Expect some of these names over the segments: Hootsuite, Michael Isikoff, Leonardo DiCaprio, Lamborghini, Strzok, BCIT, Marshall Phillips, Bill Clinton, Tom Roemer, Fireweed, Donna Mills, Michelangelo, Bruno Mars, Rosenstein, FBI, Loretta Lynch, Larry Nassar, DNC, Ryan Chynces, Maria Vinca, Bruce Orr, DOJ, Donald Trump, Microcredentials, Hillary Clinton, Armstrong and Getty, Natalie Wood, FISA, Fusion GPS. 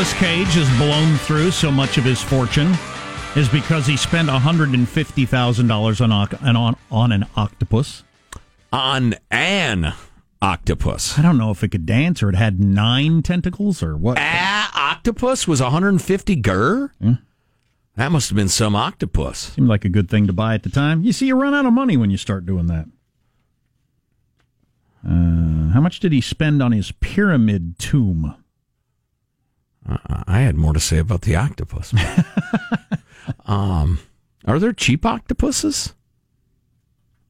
Nicolas Cage has blown through so much of his fortune is because he spent $150,000 on an octopus. On an octopus. I don't know if it could dance or it had 9 tentacles or what. Octopus was 150 gur? Yeah. That must have been some octopus. Seemed like a good thing to buy at the time. You see, you run out of money when you start doing that. How much did he spend on his pyramid tomb? I had more to say about the octopus. Are there cheap octopuses?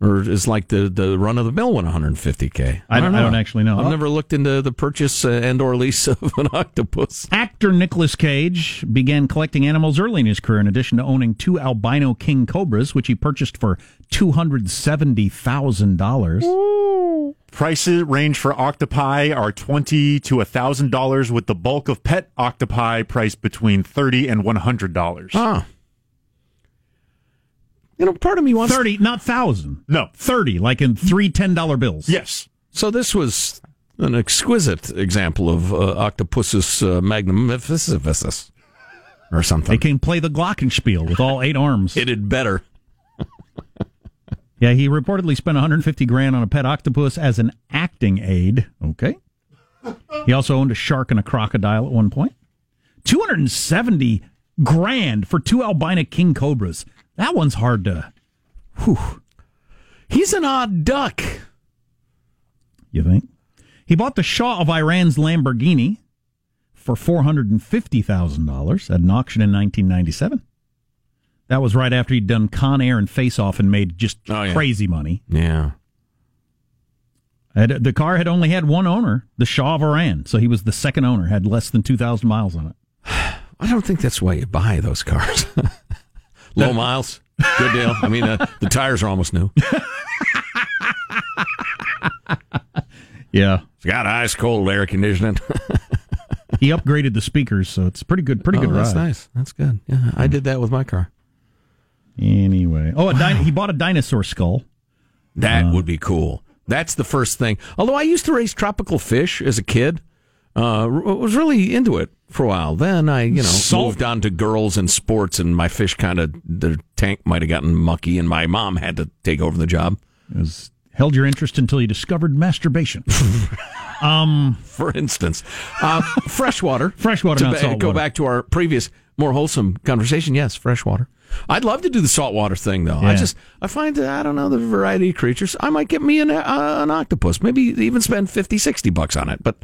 Or is like the run-of-the-mill one $150K? I don't actually know. I've never looked into the purchase and or lease of an octopus. Actor Nicolas Cage began collecting animals early in his career, in addition to owning 2 albino king cobras, which he purchased for $270,000. Prices range for octopi are $20 to $1,000, with the bulk of pet octopi priced between $30 and $100. Ah. You know, part of me wants 30, not 1,000. No, 30, like in 3 $10 bills. Yes. So this was an exquisite example of octopusus magnificus or something. They can play the glockenspiel with all 8 arms. It had better. Yeah, he reportedly spent $150,000 on a pet octopus as an acting aid. Okay. He also owned a shark and a crocodile at one point. $270,000 for 2 albino king cobras. That one's hard to... Whew. He's an odd duck. You think? He bought the Shah of Iran's Lamborghini for $450,000 at an auction in 1997. That was right after he'd done Con Air and Face Off and made just crazy money. Yeah. The car had only had one owner, the Shah of Iran, so he was the second owner, had less than 2,000 miles on it. I don't think that's why you buy those cars. Low miles, good deal. I mean, the tires are almost new. Yeah. It's got ice cold air conditioning. He upgraded the speakers, so it's pretty good ride. That's nice. That's good. Yeah, I did that with my car. Anyway. Oh, he bought a dinosaur skull. That would be cool. That's the first thing. Although I used to raise tropical fish as a kid. Was really into it for a while. Then I, moved on to girls and sports, and my fish their tank might have gotten mucky, and my mom had to take over the job. It held your interest until you discovered masturbation. For instance, freshwater. Freshwater, not saltwater. Go back to our previous, more wholesome conversation. Yes, freshwater. I'd love to do the saltwater thing, though. Yeah. I find, I don't know, the variety of creatures. I might get me an octopus, maybe even spend $50-$60 on it, but...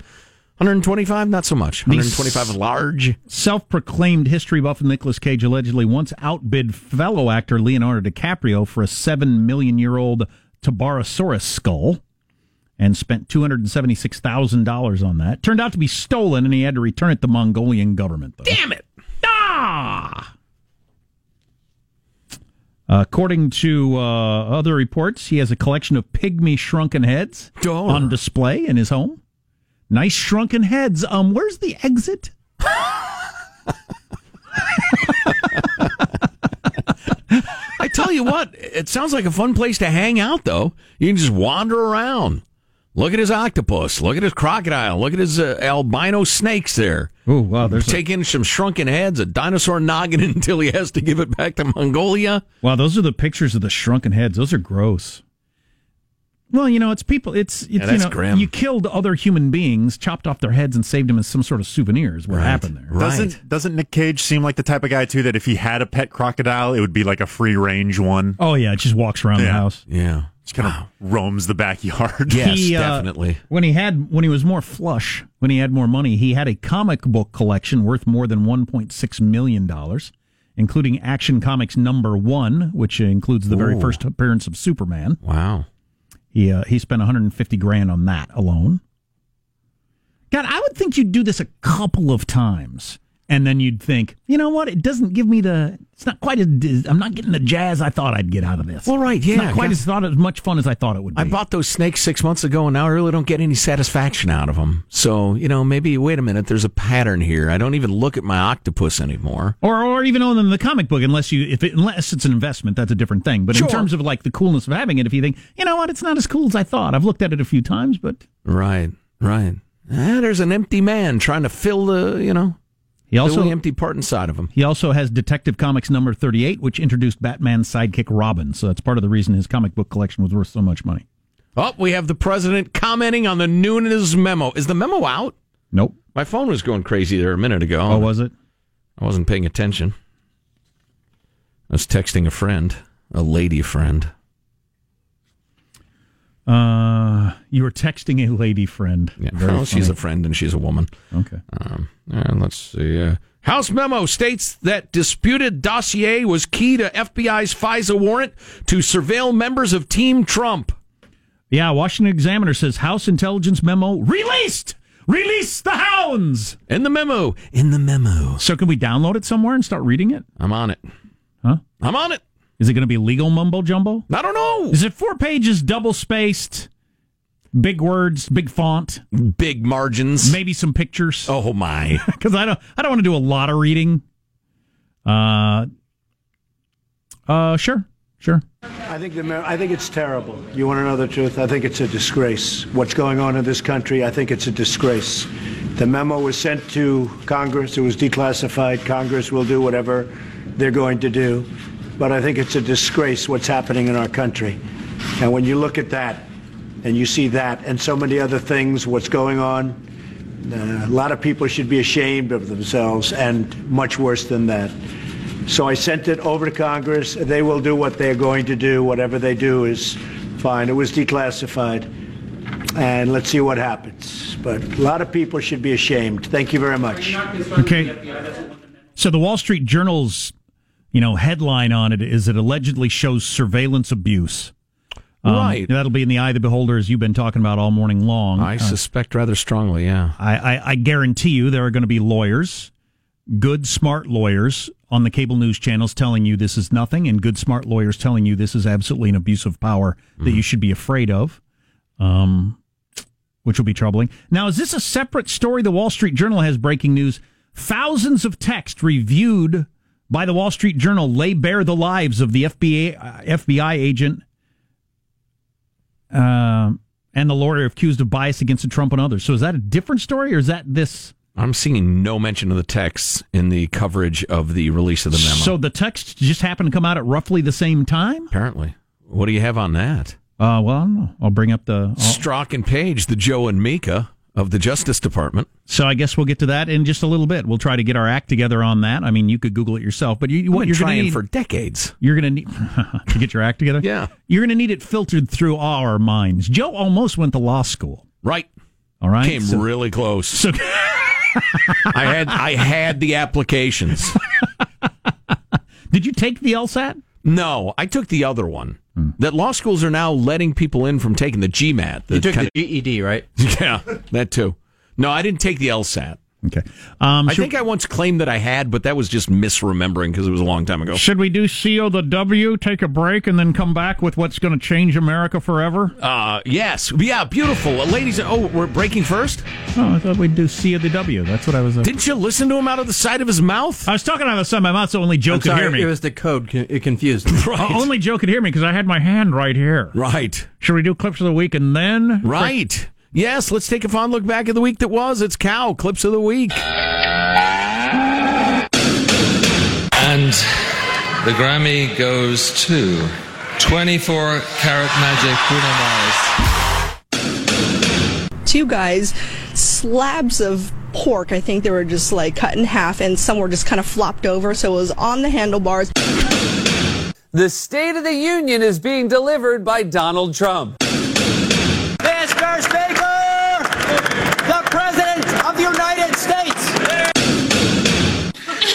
125, not so much. 125 large. Self-proclaimed history buff Nicolas Cage allegedly once outbid fellow actor Leonardo DiCaprio for a 7-million-year-old Tabarasaurus skull and spent $276,000 on that. Turned out to be stolen, and he had to return it to the Mongolian government, though. Damn it! Ah! According to other reports, he has a collection of pygmy shrunken heads on display in his home. Nice shrunken heads. Where's the exit? I tell you what, it sounds like a fun place to hang out, though. You can just wander around. Look at his octopus. Look at his crocodile. Look at his albino snakes there. Oh, wow. Take in some shrunken heads, a dinosaur noggin until he has to give it back to Mongolia. Wow, those are the pictures of the shrunken heads. Those are gross. Well, it's people. Grim. You killed other human beings, chopped off their heads, and saved them as some sort of souvenirs. What happened there? Right. Doesn't Nick Cage seem like the type of guy too that if he had a pet crocodile, it would be like a free range one? Oh yeah, it just walks around the house. Yeah, just kind of roams the backyard. Yes, definitely. When he was more flush, when he had more money, he had a comic book collection worth more than $1.6 million, including Action Comics #1, which includes the very first appearance of Superman. Wow. He spent $150,000 on that alone. God, I would think you'd do this a couple of times, and then you'd think, you know what? It doesn't give me it's not quite I'm not getting the jazz I thought I'd get out of this. Well, right, yeah. It's not quite as much fun as I thought it would be. I bought those snakes 6 months ago, and now I really don't get any satisfaction out of them. So, maybe, wait a minute, there's a pattern here. I don't even look at my octopus anymore. Or even own them in the comic book, unless it's an investment, that's a different thing. But in terms of, like, the coolness of having it, if you think, you know what, it's not as cool as I thought. I've looked at it a few times, but... Right. There's an empty man trying to fill the, He also the empty part inside of him. He also has Detective Comics number 38, which introduced Batman's sidekick Robin. So that's part of the reason his comic book collection was worth so much money. Oh, we have the president commenting on the Nunes memo. Is the memo out? Nope. My phone was going crazy there a minute ago. Oh, was it? I wasn't paying attention. I was texting a friend, a lady friend. You were texting a lady friend. Yeah. Well, she's a friend and she's a woman. Okay. And let's see. House memo states that disputed dossier was key to FBI's FISA warrant to surveil members of Team Trump. Yeah, Washington Examiner says House Intelligence Memo released! Release the hounds! In the memo. In the memo. So can we download it somewhere and start reading it? I'm on it. Huh? I'm on it. Is it going to be legal mumbo-jumbo? I don't know. Is it 4 pages, double-spaced, big words, big font? Big margins. Maybe some pictures. Oh, my. Because I don't want to do a lot of reading. Sure. I think it's terrible. You want to know the truth? I think it's a disgrace. What's going on in this country, I think it's a disgrace. The memo was sent to Congress. It was declassified. Congress will do whatever they're going to do. But I think it's a disgrace what's happening in our country. And when you look at that, and you see that, and so many other things, what's going on, a lot of people should be ashamed of themselves, and much worse than that. So I sent it over to Congress. They will do what they're going to do. Whatever they do is fine. It was declassified. And let's see what happens. But a lot of people should be ashamed. Thank you very much. Okay. So the Wall Street Journal's headline on it is it allegedly shows surveillance abuse. Right. That'll be in the eye of the beholder, as you've been talking about all morning long. I suspect rather strongly, yeah. I guarantee you there are going to be lawyers, good, smart lawyers, on the cable news channels telling you this is nothing, and good, smart lawyers telling you this is absolutely an abuse of power that you should be afraid of, which will be troubling. Now, is this a separate story? The Wall Street Journal has breaking news. Thousands of texts reviewed by the Wall Street Journal lay bare the lives of the FBI agent and the lawyer accused of bias against Trump and others. So is that a different story, or is that this? I'm seeing no mention of the texts in the coverage of the release of the memo. So the texts just happened to come out at roughly the same time? Apparently. What do you have on that? Well, I don't know. I'll bring up the Strzok and Page, the Joe and Mika of the Justice Department. So I guess we'll get to that in just a little bit. We'll try to get our act together on that. I mean, you could Google it yourself, but what you're trying for decades. You're going to need to get your act together? Yeah. You're going to need it filtered through our minds. Joe almost went to law school. Right. All right. Came really close. So I had the applications. Did you take the LSAT? No, I took the other one. That law schools are now letting people in from taking the GMAT. You took the GED, right? Yeah, that too. No, I didn't take the LSAT. Okay. I think I once claimed that I had, but that was just misremembering because it was a long time ago. Should we do CO the W, take a break, and then come back with what's going to change America forever? Yes. Yeah, beautiful. Ladies, we're breaking first? Oh, I thought we'd do CO the W. That's what I was... Didn't you listen to him out of the side of his mouth? I was talking out of the side of my mouth, so only Joe could hear me. It was the code. It confused me. Right. Only Joe could hear me because I had my hand right here. Right. Should we do clips of the week and then... Right. Yes, let's take a fond look back at the week that was. It's Cow Clips of the Week. And the Grammy goes to 24-karat Magic Bruno Mars. Two guys, slabs of pork, I think they were just like cut in half, and some were just kind of flopped over, so it was on the handlebars. The State of the Union is being delivered by Donald Trump. Mr. Speaker, the President of the United States.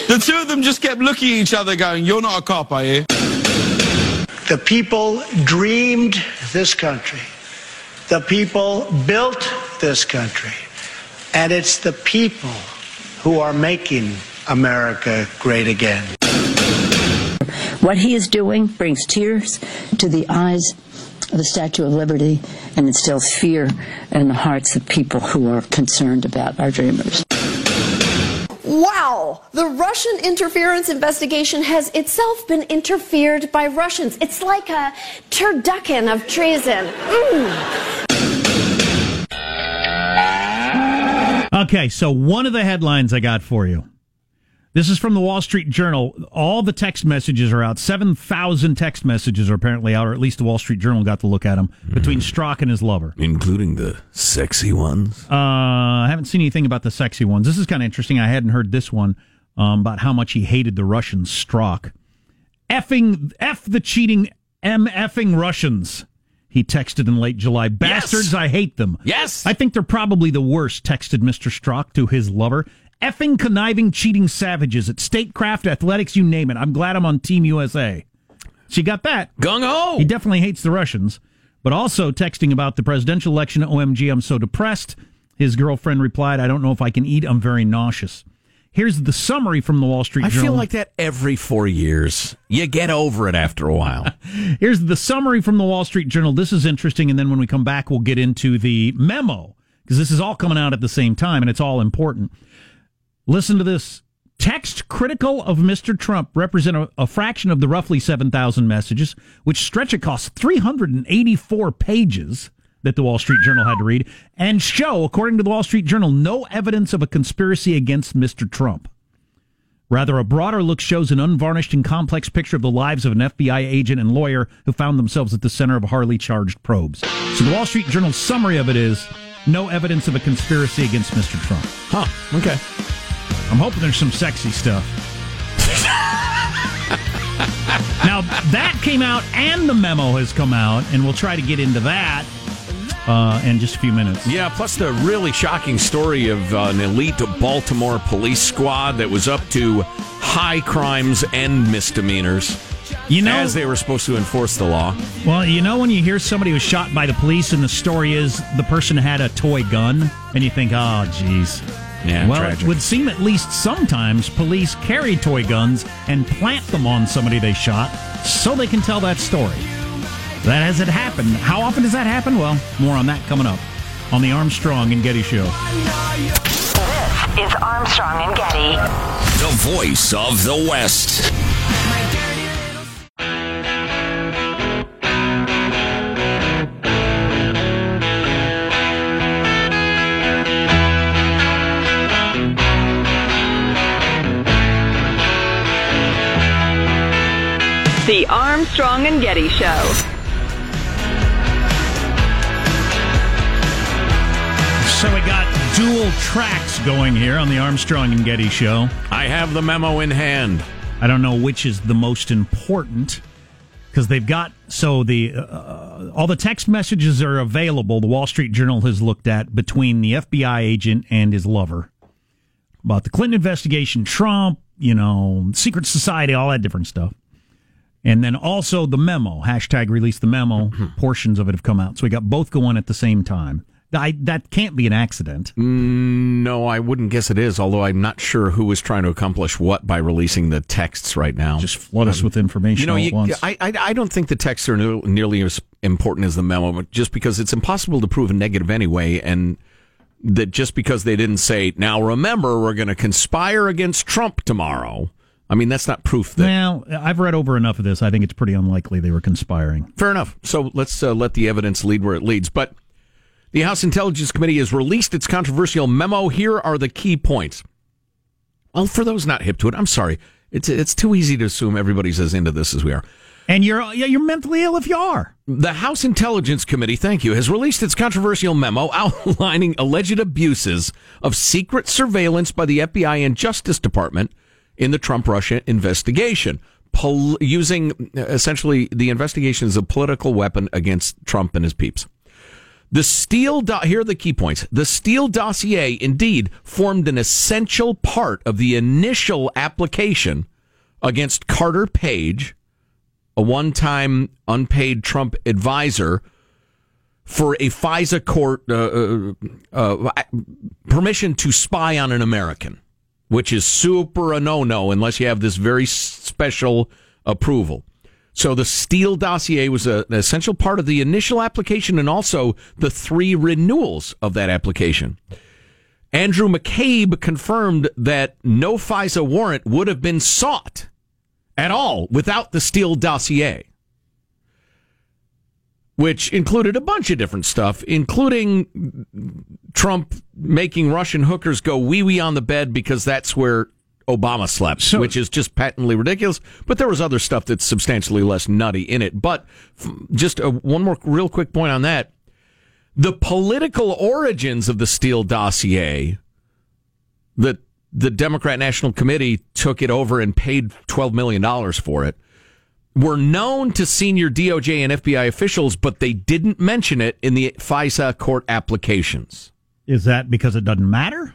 The two of them just kept looking at each other going, you're not a cop, are you? The people dreamed this country. The people built this country. And it's the people who are making America great again. What he is doing brings tears to the eyes of the Statue of Liberty, and instills fear in the hearts of people who are concerned about our dreamers. Wow! The Russian interference investigation has itself been interfered by Russians. It's like a turducken of treason. Okay, so one of the headlines I got for you This is from the Wall Street Journal. All the text messages are out. 7,000 text messages are apparently out, or at least the Wall Street Journal got to look at them, between Strzok and his lover. Including the sexy ones? I haven't seen anything about the sexy ones. This is kind of interesting. I hadn't heard this one about how much he hated the Russians, Strzok. F the cheating MFing Russians, he texted in late July. Bastards, yes! I hate them. Yes! I think they're probably the worst, texted Mr. Strzok to his lover. Effing conniving, cheating savages at statecraft, athletics, you name it. I'm glad I'm on Team USA. She got that. Gung-ho! He definitely hates the Russians. But also texting about the presidential election, OMG, I'm so depressed. His girlfriend replied, I don't know if I can eat. I'm very nauseous. Here's the summary from the Wall Street Journal. I feel like that every 4 years. You get over it after a while. Here's the summary from the Wall Street Journal. This is interesting, and then when we come back, we'll get into the memo, because this is all coming out at the same time, and it's all important. Listen to this. Text critical of Mr. Trump represent a fraction of the roughly 7,000 messages, which stretch across 384 pages that the Wall Street Journal had to read, and show, according to the Wall Street Journal, no evidence of a conspiracy against Mr. Trump. Rather, a broader look shows an unvarnished and complex picture of the lives of an FBI agent and lawyer who found themselves at the center of highly charged probes. So the Wall Street Journal's summary of it is no evidence of a conspiracy against Mr. Trump. Huh, okay. I'm hoping there's some sexy stuff. Now, that came out, and the memo has come out, and we'll try to get into that. In just a few minutes. Yeah, plus the really shocking story of an elite Baltimore police squad that was up to high crimes and misdemeanors, as they were supposed to enforce the law. Well, you know when you hear somebody was shot by the police and the story is the person had a toy gun, and you think, oh, geez. Yeah, well, tragic. It would seem at least sometimes police carry toy guns and plant them on somebody they shot so they can tell that story. That hasn't happened. How often does that happen? Well, more on that coming up on the Armstrong and Getty Show. This is Armstrong and Getty. The voice of the West. The Armstrong and Getty Show. So we got dual tracks going here on the Armstrong and Getty Show. I have the memo in hand. I don't know which is the most important, because they've got, so the all the text messages are available, the Wall Street Journal has looked at, between the FBI agent and his lover. About the Clinton investigation, Trump, secret society, all that different stuff. And then also the memo, hashtag release the memo, portions of it have come out. So we got both going at the same time. That can't be an accident. No, I wouldn't guess it is, although I'm not sure who was trying to accomplish what by releasing the texts right now. Just flood us with information at once. I don't think the texts are nearly as important as the memo, but just because it's impossible to prove a negative anyway, and that just because they didn't say, now remember, we're going to conspire against Trump tomorrow. I mean, that's not proof that... Well, I've read over enough of this. I think it's pretty unlikely they were conspiring. Fair enough. So let's let the evidence lead where it leads, but... The House Intelligence Committee has released its controversial memo. Here are the key points. Well, for those not hip to it, I'm sorry. It's too easy to assume everybody's as into this as we are. And you're mentally ill if you are. The House Intelligence Committee, thank you, has released its controversial memo outlining alleged abuses of secret surveillance by the FBI and Justice Department in the Trump-Russia investigation, using essentially the investigation as a political weapon against Trump and his peeps. The Steele here are the key points. The Steele dossier indeed formed an essential part of the initial application against Carter Page, a one-time unpaid Trump advisor, for a FISA court permission to spy on an American, which is super a no-no unless you have this very special approval. So the Steele dossier was an essential part of the initial application and also the three renewals of that application. Andrew McCabe confirmed that no FISA warrant would have been sought at all without the Steele dossier, which included a bunch of different stuff, including Trump making Russian hookers go wee-wee on the bed because that's where Obama slept, so, which is just patently ridiculous. But there was other stuff that's substantially less nutty in it. But just one more real quick point on that. The political origins of the Steele dossier, that the Democrat National Committee took it over and paid $12 million for it, were known to senior DOJ and FBI officials, but they didn't mention it in the FISA court applications. Is that because it doesn't matter?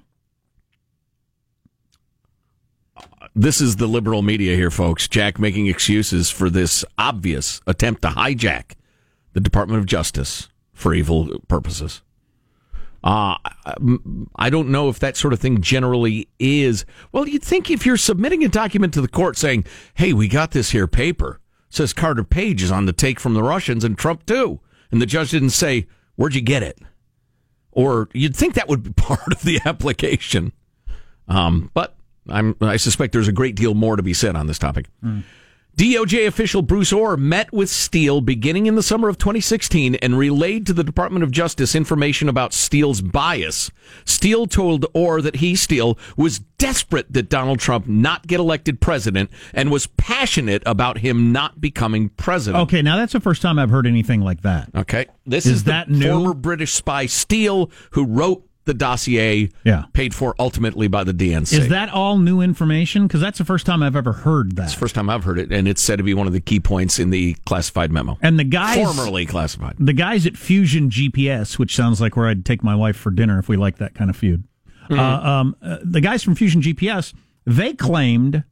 This is the liberal media here, folks. Jack making excuses for this obvious attempt to hijack the Department of Justice for evil purposes. I don't know if that sort of thing generally is. Well, you'd think if you're submitting a document to the court saying, hey, we got this here paper, it says Carter Page is on the take from the Russians and Trump too, and the judge didn't say, where'd you get it? Or you'd think that would be part of the application. But I suspect there's a great deal more to be said on this topic. Mm. DOJ official Bruce Orr met with Steele beginning in the summer of 2016 and relayed to the Department of Justice information about Steele's bias. Steele told Orr that he, Steele, was desperate that Donald Trump not get elected president and was passionate about him not becoming president. Okay, now that's the first time I've heard anything like that. Okay. This is that the former British spy Steele who wrote the dossier, paid for ultimately by the DNC. Is that all new information? Because that's the first time I've ever heard that. It's the first time I've heard it, and it's said to be one of the key points in the classified memo. And the guys... Formerly classified. The guys at Fusion GPS, which sounds like where I'd take my wife for dinner if we like that kind of feud. Mm-hmm. The guys from Fusion GPS, they claimed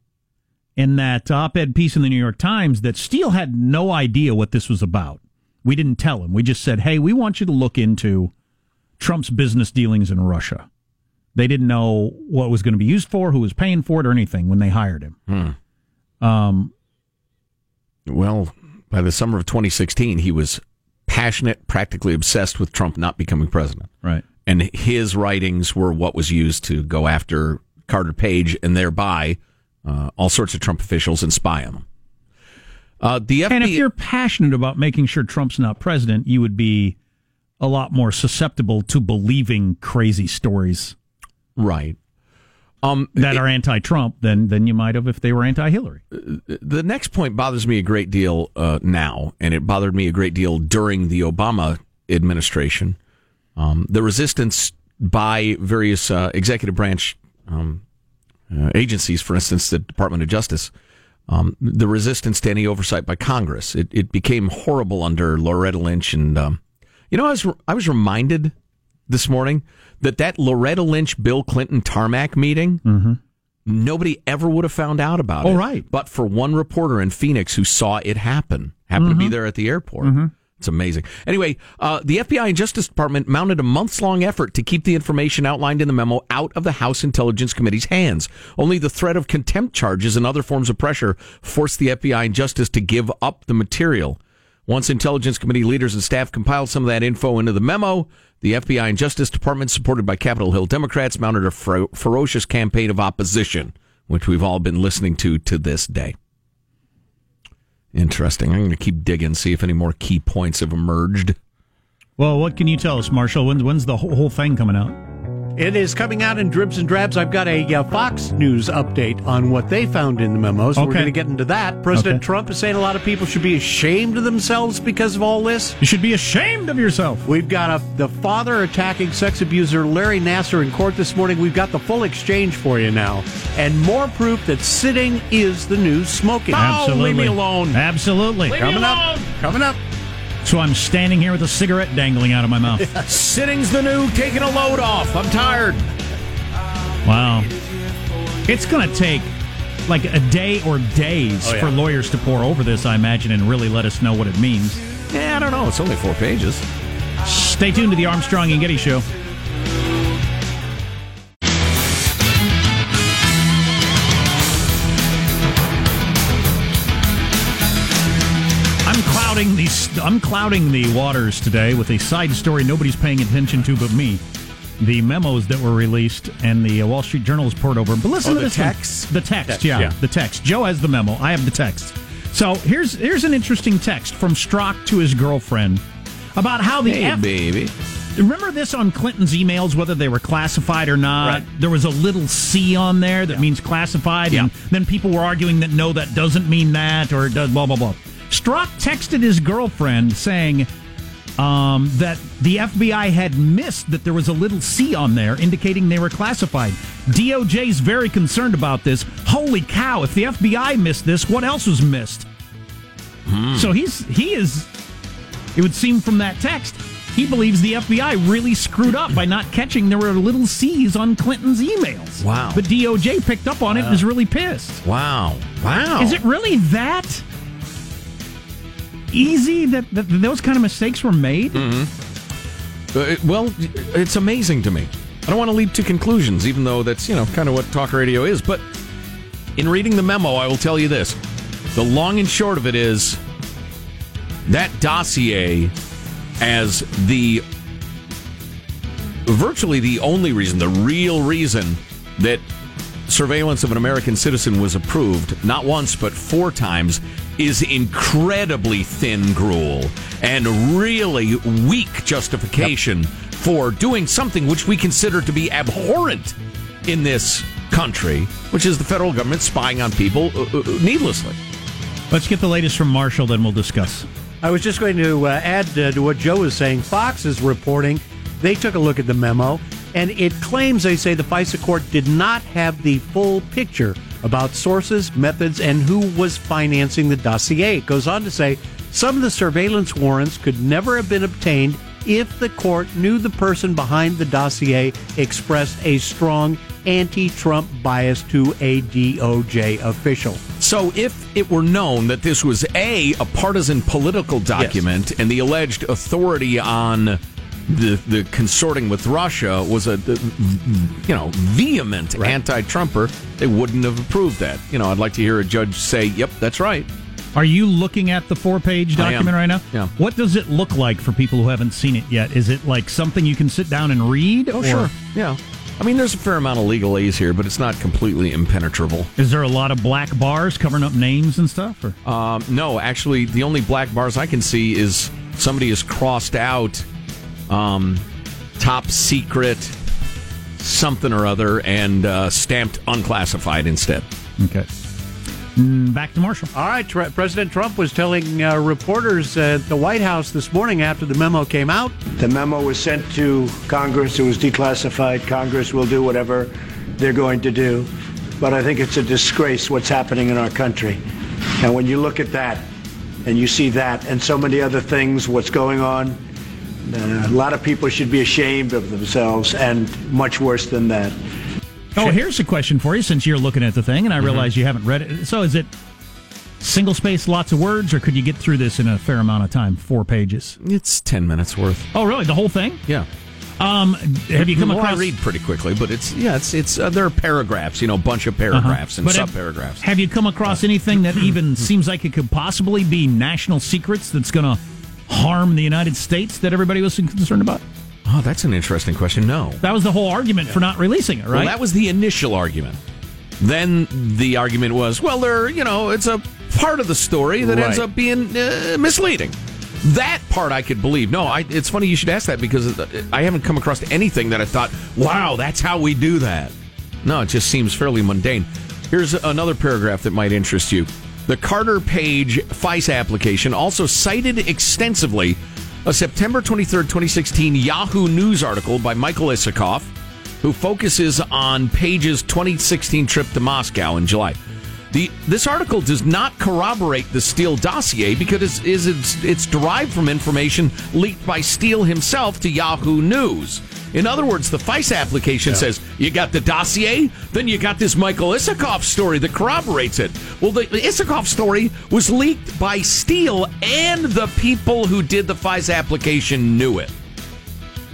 in that op-ed piece in the New York Times that Steele had no idea what this was about. We didn't tell him. We just said, hey, we want you to look into Trump's business dealings in Russia. They didn't know what it was going to be used for, who was paying for it, or anything when they hired him. Well, by the summer of 2016, he was passionate, practically obsessed with Trump not becoming president. Right. And his writings were what was used to go after Carter Page and thereby all sorts of Trump officials and spy on them. And if you're passionate about making sure Trump's not president, you would be a lot more susceptible to believing crazy stories, right? That are anti-Trump than you might have if they were anti-Hillary. The next point bothers me a great deal now, and it bothered me a great deal during the Obama administration. The resistance by various executive branch agencies, for instance, the Department of Justice. The resistance to any oversight by Congress. It became horrible under Loretta Lynch and. You know, I was reminded this morning that Loretta Lynch, Bill Clinton tarmac meeting, nobody ever would have found out about it. Oh, right. But for one reporter in Phoenix who saw it happen, happened to be there at the airport. Mm-hmm. It's amazing. Anyway, the FBI and Justice Department mounted a months-long effort to keep the information outlined in the memo out of the House Intelligence Committee's hands. Only the threat of contempt charges and other forms of pressure forced the FBI and Justice to give up the material. Once Intelligence Committee leaders and staff compiled some of that info into the memo, the FBI and Justice Department, supported by Capitol Hill Democrats, mounted a ferocious campaign of opposition, which we've all been listening to this day. Interesting. I'm going to keep digging, see if any more key points have emerged. Well, what can you tell us, Marshall? When's the whole thing coming out? It is coming out in dribs and drabs. I've got a Fox News update on what they found in the memo, so we're going to get into that. President Trump is saying a lot of people should be ashamed of themselves because of all this. You should be ashamed of yourself. We've got the father attacking sex abuser Larry Nassar in court this morning. We've got the full exchange for you now. And more proof that sitting is the new smoking. Absolutely. Leave me alone. Absolutely. Coming up. So I'm standing here with a cigarette dangling out of my mouth. Sitting's the new taking a load off. I'm tired. Wow. It's going to take like a day or days for lawyers to pore over this, I imagine, and really let us know what it means. Yeah, I don't know. It's only 4 pages. Stay tuned to the Armstrong and Getty Show. I'm clouding the waters today with a side story nobody's paying attention to but me. The memos that were released and the Wall Street Journal is poured over. But listen to this. The text. Joe has the memo. I have the text. So here's an interesting text from Strzok to his girlfriend about how the Remember this on Clinton's emails, whether they were classified or not? Right. There was a little C on there that means classified, and then people were arguing that no, that doesn't mean that, or it does, blah, blah, blah. Strzok texted his girlfriend saying that the FBI had missed that there was a little C on there, indicating they were classified. DOJ's very concerned about this. Holy cow, if the FBI missed this, what else was missed? So he is, it would seem from that text, he believes the FBI really screwed up by not catching there were little C's on Clinton's emails. Wow. But DOJ picked up on it and is really pissed. Wow. Wow. Is it really that easy that those kind of mistakes were made? Mm-hmm. Well, it's amazing to me. I don't want to leap to conclusions, even though that's, kind of what talk radio is. But in reading the memo, I will tell you this. The long and short of it is that dossier, as virtually the only reason, the real reason that surveillance of an American citizen was approved, not once but four times, is incredibly thin gruel and really weak justification for doing something which we consider to be abhorrent in this country, which is the federal government spying on people needlessly. Let's get the latest from Marshall, then we'll discuss. I was just going to add to what Joe was saying. Fox is reporting they took a look at the memo, and it claims, they say, the FISA court did not have the full picture about sources, methods, and who was financing the dossier. It goes on to say some of the surveillance warrants could never have been obtained if the court knew the person behind the dossier expressed a strong anti-Trump bias to a DOJ official. So if it were known that this was a partisan political document and the alleged authority on the consorting with Russia was a vehement anti-Trumper, they wouldn't have approved that. I'd like to hear a judge say, yep, that's right. Are you looking at the 4-page document right now? Yeah. What does it look like for people who haven't seen it yet? Is it like something you can sit down and read? Oh, sure. Yeah. I mean, there's a fair amount of legalese here, but it's not completely impenetrable. Is there a lot of black bars covering up names and stuff? Or? No, actually, the only black bars I can see is somebody has crossed out top secret something or other and stamped unclassified instead. Okay. Back to Marshall. All right, President Trump was telling reporters at the White House this morning after the memo came out. The memo was sent to Congress. It was declassified. Congress will do whatever they're going to do. But I think it's a disgrace what's happening in our country. And when you look at that and you see that and so many other things, what's going on, a lot of people should be ashamed of themselves, and much worse than that. Oh, here's a question for you, since you're looking at the thing, and I realize you haven't read it. So is it single space, lots of words, or could you get through this in a fair amount of time? 4 pages. It's 10 minutes worth. Oh, really? The whole thing? Yeah. Have you come across? I read pretty quickly, but it's there are paragraphs, bunch of paragraphs and subparagraphs. Have you come across anything that even seems like it could possibly be national secrets that's going to harm the United States that everybody was concerned about? Oh, that's an interesting question. No. That was the whole argument for not releasing it, right? Well, that was the initial argument. Then the argument was, well, there, it's a part of the story that ends up being misleading. That part I could believe. No, it's funny you should ask that, because I haven't come across anything that I thought, wow, that's how we do that. No, it just seems fairly mundane. Here's another paragraph that might interest you. The Carter Page FISA application also cited extensively a September 23, 2016 Yahoo News article by Michael Isikoff, who focuses on Page's 2016 trip to Moscow in July. This article does not corroborate the Steele dossier because it's derived from information leaked by Steele himself to Yahoo News. In other words, the FISA application says, you got the dossier, then you got this Michael Isikoff story that corroborates it. Well, the Isikoff story was leaked by Steele, and the people who did the FISA application knew it.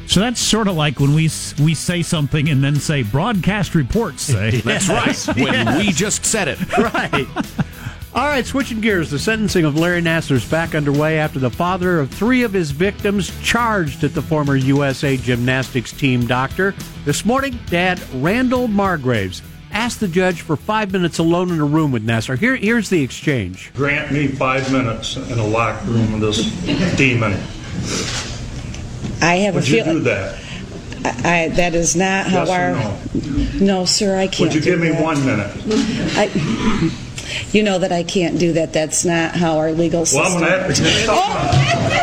So that's sort of like when we say something and then say, broadcast reports say. That's right, when we just said it. Right. All right, switching gears, the sentencing of Larry Nassar is back underway after the father of three of his victims charged at the former USA gymnastics team doctor. This morning, Dad Randall Margraves asked the judge for 5 minutes alone in a room with Nassar. Here's the exchange. Grant me 5 minutes in a locked room with this demon. I have would a feeling. Would you do that? I that is not how yes our. No? No, sir, I can't. Would you do give me that. 1 minute? You know that I can't do that. That's not how our legal system. Well, I'm going to have to.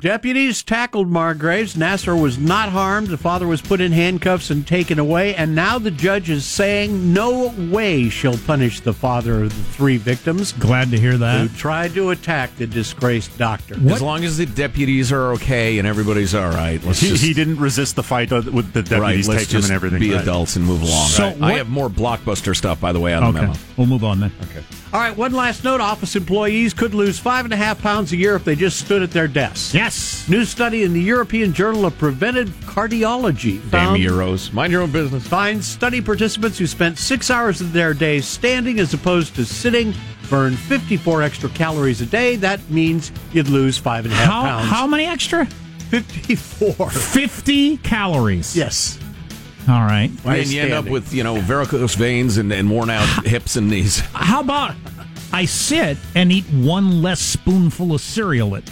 Deputies tackled Margraves. Nassar was not harmed. The father was put in handcuffs and taken away. And now the judge is saying no way she'll punish the father of the three victims. Glad to hear that. Who tried to attack the disgraced doctor. What? As long as the deputies are okay and everybody's all right. He didn't resist the fight with the deputies right, taking him and everything. Be right. Adults and move along. So right. I have more blockbuster stuff, by the way, on the memo. We'll move on then. Okay. All right, one last note. Office employees could lose 5.5 pounds a year if they just stood at their desks. Yes. New study in the European Journal of Preventive Cardiology. Damn Euros. Mind your own business. Finds study participants who spent 6 hours of their day standing as opposed to sitting burn 54 extra calories a day. That means you'd lose 5.5 pounds. How many extra? 54. 50 calories. Yes. All right. Well, and you end up with, varicose veins and worn out hips and knees. How about I sit and eat one less spoonful of cereal at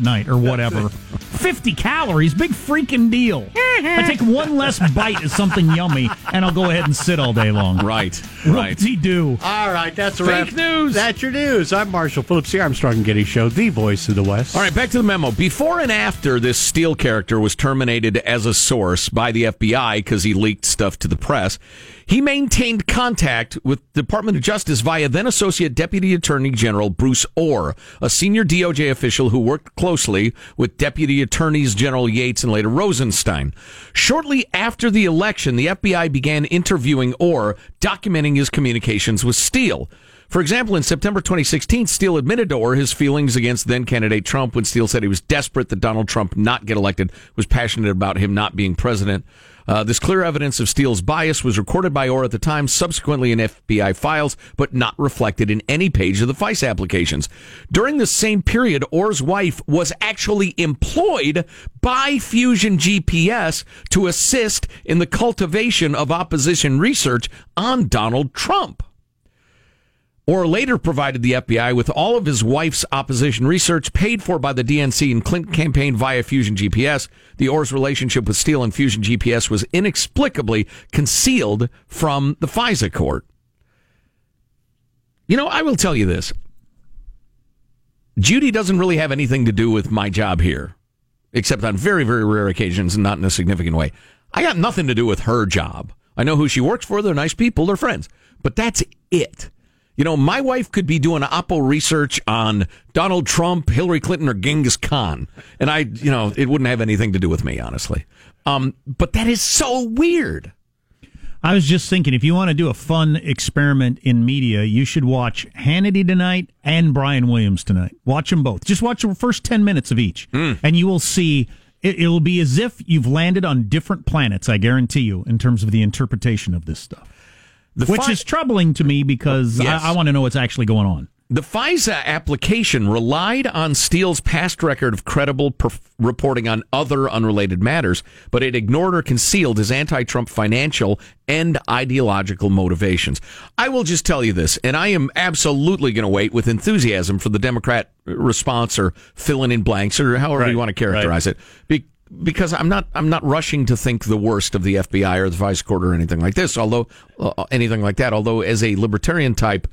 night or whatever? 50 calories, big freaking deal. I take one less bite of something yummy and I'll go ahead and sit all day long. Right. Whoopsie do. All right, that's a wrap. Fake news. That's your news. I'm Marshall Phillips, the Armstrong and Getty Show, the voice of the West. All right, back to the memo. Before and after this Steele character was terminated as a source by the FBI because he leaked stuff to the press, he maintained contact with the Department of Justice via then Associate Deputy Attorney General Bruce Orr, a senior DOJ official who worked closely with Deputy Attorneys General Yates and later Rosenstein. Shortly after the election, the FBI began interviewing Orr, documenting his communications with Steele. For example, in September 2016, Steele admitted to Orr his feelings against then-candidate Trump when Steele said he was desperate that Donald Trump not get elected, was passionate about him not being president. This clear evidence of Steele's bias was recorded by Orr at the time, subsequently in FBI files, but not reflected in any page of the FISA applications. During the same period, Orr's wife was actually employed by Fusion GPS to assist in the cultivation of opposition research on Donald Trump. Orr later provided the FBI with all of his wife's opposition research paid for by the DNC and Clinton campaign via Fusion GPS. The Orr's relationship with Steele and Fusion GPS was inexplicably concealed from the FISA court. I will tell you this. Judy doesn't really have anything to do with my job here, except on very, very rare occasions and not in a significant way. I got nothing to do with her job. I know who she works for. They're nice people. They're friends. But that's it. My wife could be doing oppo research on Donald Trump, Hillary Clinton, or Genghis Khan. And I, it wouldn't have anything to do with me, honestly. But that is so weird. I was just thinking, if you want to do a fun experiment in media, you should watch Hannity tonight and Brian Williams tonight. Watch them both. Just watch the first 10 minutes of each. And you will see, it'll be as if you've landed on different planets, I guarantee you, in terms of the interpretation of this stuff. Which is troubling to me because yes. I want to know what's actually going on. The FISA application relied on Steele's past record of credible reporting on other unrelated matters, but it ignored or concealed his anti-Trump financial and ideological motivations. I will just tell you this, and I am absolutely going to wait with enthusiasm for the Democrat response or filling in blanks or however you want to characterize it. Because I'm not rushing to think the worst of the FBI or the FISA court or anything like this. Although, as a libertarian type,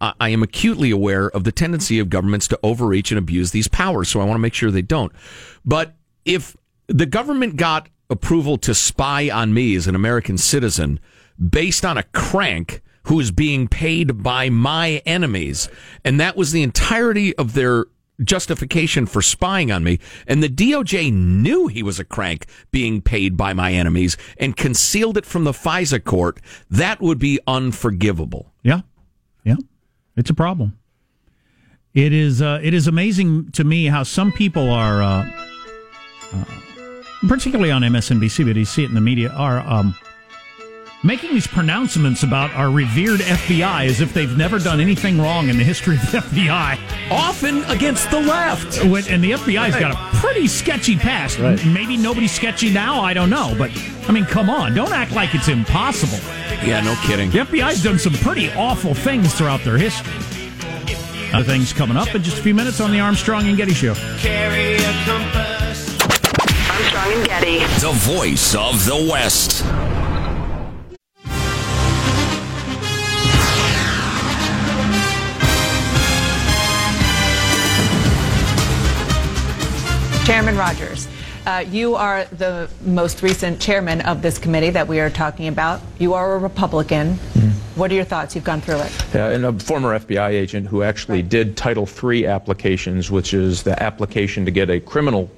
I am acutely aware of the tendency of governments to overreach and abuse these powers. So I want to make sure they don't. But if the government got approval to spy on me as an American citizen based on a crank who is being paid by my enemies, and that was the entirety of their justification for spying on me, and the DOJ knew he was a crank being paid by my enemies and concealed it from the FISA court, that would be unforgivable. Yeah. It's a problem. It is amazing to me how some people are, particularly on MSNBC, but you see it in the media, are making these pronouncements about our revered FBI as if they've never done anything wrong in the history of the FBI. Often against the left. And the FBI's got a pretty sketchy past. Right. Maybe nobody's sketchy now, I don't know. But, come on, don't act like it's impossible. Yeah, no kidding. The FBI's done some pretty awful things throughout their history. The thing's coming up in just a few minutes on the Armstrong and Getty Show. Carry a compass. Armstrong and Getty. The voice of the West. Chairman Rogers, you are the most recent chairman of this committee that we are talking about. You are a Republican. Mm-hmm. What are your thoughts? You've gone through it. And a former FBI agent who actually did Title III applications, which is the application to get a criminal,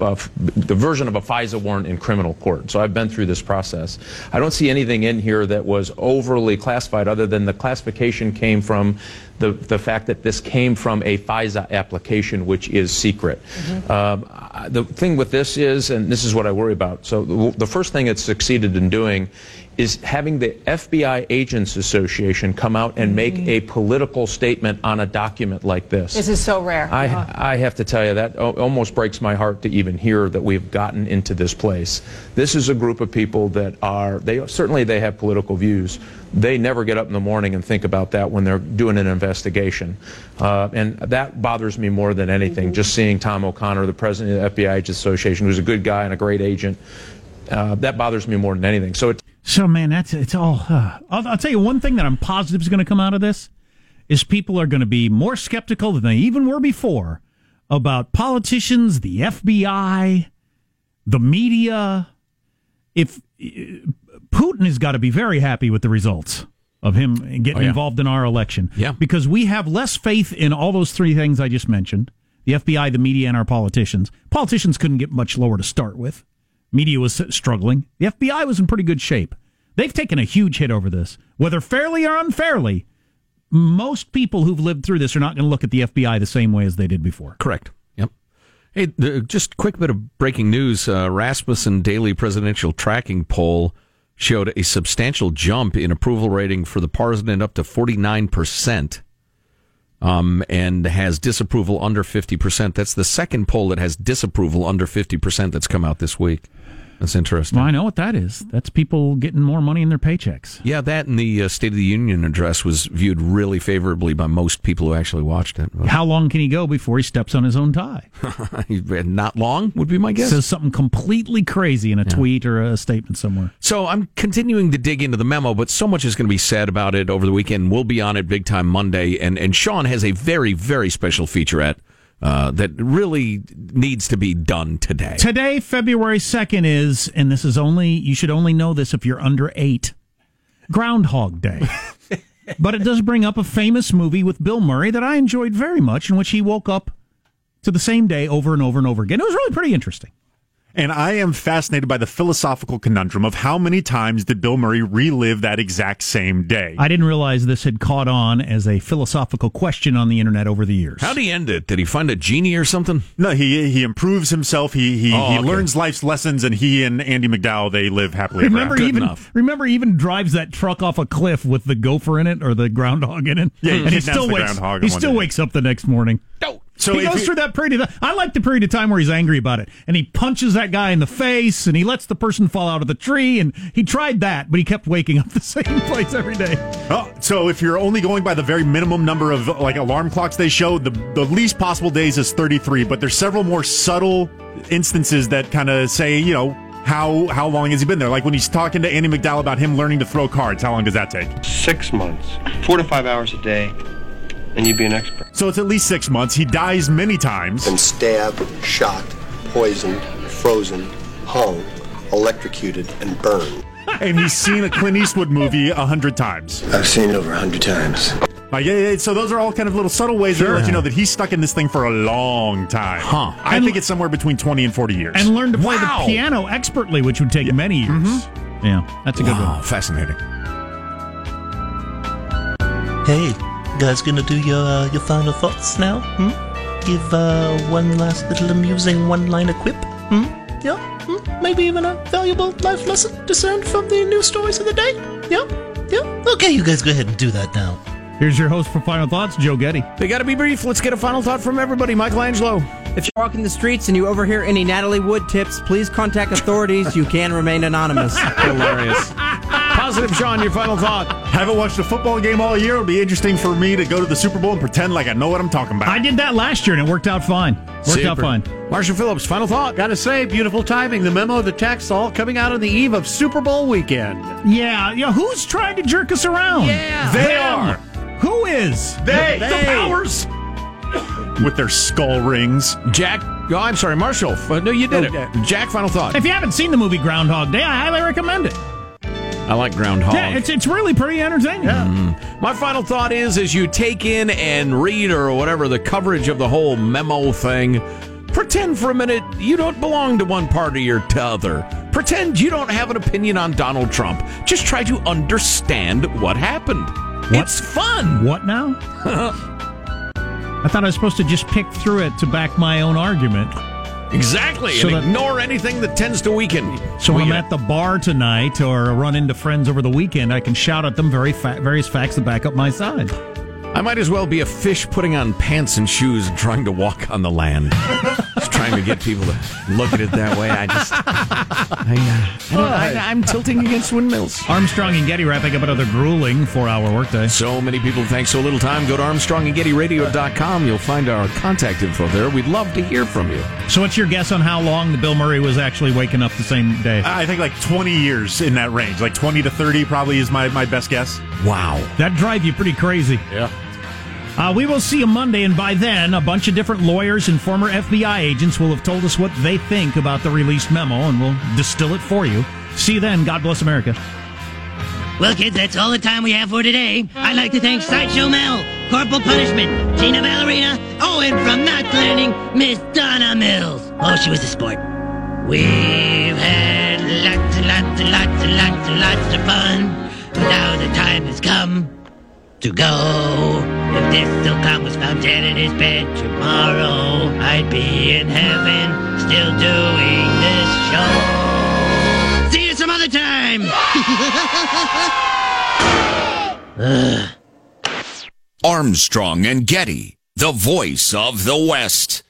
the version of a FISA warrant in criminal court. So I've been through this process. I don't see anything in here that was overly classified, other than the classification came from the fact that this came from a FISA application, which is secret. Mm-hmm. The thing with this is, and this is what I worry about, so the first thing it's succeeded in doing is having the FBI Agents Association come out and make a political statement on a document like this. This is so rare. I have to tell you, that almost breaks my heart to even hear that we've gotten into this place. This is a group of people that are, they have political views. They never get up in the morning and think about that when they're doing an investigation. And that bothers me more than anything, just seeing Tom O'Connor, the president of the FBI Agents Association, who's a good guy and a great agent. That bothers me more than anything. So, man, it's all... I'll tell you one thing that I'm positive is going to come out of this is people are going to be more skeptical than they even were before about politicians, the FBI, the media. If Putin has got to be very happy with the results of him getting involved in our election. Yeah. Because we have less faith in all those three things I just mentioned, the FBI, the media, and our politicians. Politicians couldn't get much lower to start with. Media was struggling. The FBI was in pretty good shape. They've taken a huge hit over this. Whether fairly or unfairly, most people who've lived through this are not going to look at the FBI the same way as they did before. Correct. Yep. Hey, just a quick bit of breaking news. Rasmussen Daily Presidential Tracking Poll showed a substantial jump in approval rating for the president up to 49%. And has disapproval under 50%. That's the second poll that has disapproval under 50% that's come out this week. That's interesting. Well, I know what that is. That's people getting more money in their paychecks. Yeah, that and the State of the Union address was viewed really favorably by most people who actually watched it. How long can he go before he steps on his own tie? Not long would be my guess. Says something completely crazy in a tweet or a statement somewhere. So I'm continuing to dig into the memo, but so much is going to be said about it over the weekend. We'll be on it big time Monday, and Sean has a very, very special featurette that really needs to be done today. Today, February 2nd is, and this is only, you should only know this if you're under 8, Groundhog Day. But it does bring up a famous movie with Bill Murray that I enjoyed very much, in which he woke up to the same day over and over and over again. It was really pretty interesting. And I am fascinated by the philosophical conundrum of how many times did Bill Murray relive that exact same day. I didn't realize this had caught on as a philosophical question on the internet over the years. How'd he end it? Did he find a genie or something? No, he improves himself. He learns life's lessons, and he and Andy McDowell, they live happily ever after. Remember, he even drives that truck off a cliff with the gopher in it or the groundhog in it. Yeah, and he still wakes up the next morning. No. So he goes through that period of time. I like the period of time where he's angry about it, and he punches that guy in the face, and he lets the person fall out of the tree, and he tried that, but he kept waking up the same place every day. Oh, so if you're only going by the very minimum number of alarm clocks they show, the least possible days is 33, but there's several more subtle instances that kind of say, how long has he been there? Like when he's talking to Andy McDowell about him learning to throw cards, how long does that take? 6 months, 4 to 5 hours a day. And you'd be an expert. So it's at least 6 months. He dies many times. Been stabbed, shot, poisoned, frozen, hung, electrocuted, and burned. And he's seen a Clint Eastwood movie 100 times. I've seen it over 100 times. So those are all kind of little subtle ways that let you know that he's stuck in this thing for a long time. Huh. I think it's somewhere between 20 and 40 years. And learned to play the piano expertly, which would take many years. Mm-hmm. Yeah, that's a good one. Fascinating. Hey. You guys gonna do your final thoughts now? Give one last little amusing one-liner quip? Maybe even a valuable life lesson discerned from the news stories of the day? Okay, you guys go ahead and do that now. Here's your host for Final Thoughts, Joe Getty. They gotta be brief. Let's get a final thought from everybody. Michelangelo. If you're walking the streets and you overhear any Natalie Wood tips, please contact authorities. You can remain anonymous. Hilarious. Positive, Sean, your final thought. Haven't watched a football game all year. It'll be interesting for me to go to the Super Bowl and pretend like I know what I'm talking about. I did that last year, and it worked out fine. Marshall Phillips, final thought. Gotta say, beautiful timing. The memo, the text, all coming out on the eve of Super Bowl weekend. Yeah, who's trying to jerk us around? Yeah. They are. Who is? They. The powers. With their skull rings. Jack. Oh, I'm sorry, Marshall. No, you did it. Jack, final thought. If you haven't seen the movie Groundhog Day, I highly recommend it. I like Groundhog. Yeah, it's really pretty entertaining. Yeah. Mm. My final thought is, as you take in and read or whatever the coverage of the whole memo thing, pretend for a minute you don't belong to one party or to other. Pretend you don't have an opinion on Donald Trump. Just try to understand what happened. What? It's fun. What now? I thought I was supposed to just pick through it to back my own argument. Exactly, and ignore anything that tends to weaken. So when I'm at the bar tonight or run into friends over the weekend, I can shout at them various facts to back up my side. I might as well be a fish putting on pants and shoes and trying to walk on the land. Just trying to get people to look at it that way. I'm tilting against windmills. Armstrong and Getty wrapping up another grueling 4-hour workday. So many people thank so little time. Go to ArmstrongandGettyRadio.com. You'll find our contact info there. We'd love to hear from you. So what's your guess on how long the Bill Murray was actually waking up the same day? I think like 20 years in that range. Like 20 to 30 probably is my best guess. Wow. That'd drive you pretty crazy. Yeah. We will see you Monday, and by then, a bunch of different lawyers and former FBI agents will have told us what they think about the released memo, and we'll distill it for you. See you then. God bless America. Well, kids, that's all the time we have for today. I'd like to thank Sideshow Mel, Corporal Punishment, Tina Ballerina, and from Knots Landing, Miss Donna Mills. Oh, she was a sport. We've had lots and lots and lots and lots and lots of fun. Now the time has come to go. If this silk was found dead in his bed tomorrow, I'd be in heaven still doing this show. See you some other time. Armstrong and Getty, the voice of the West.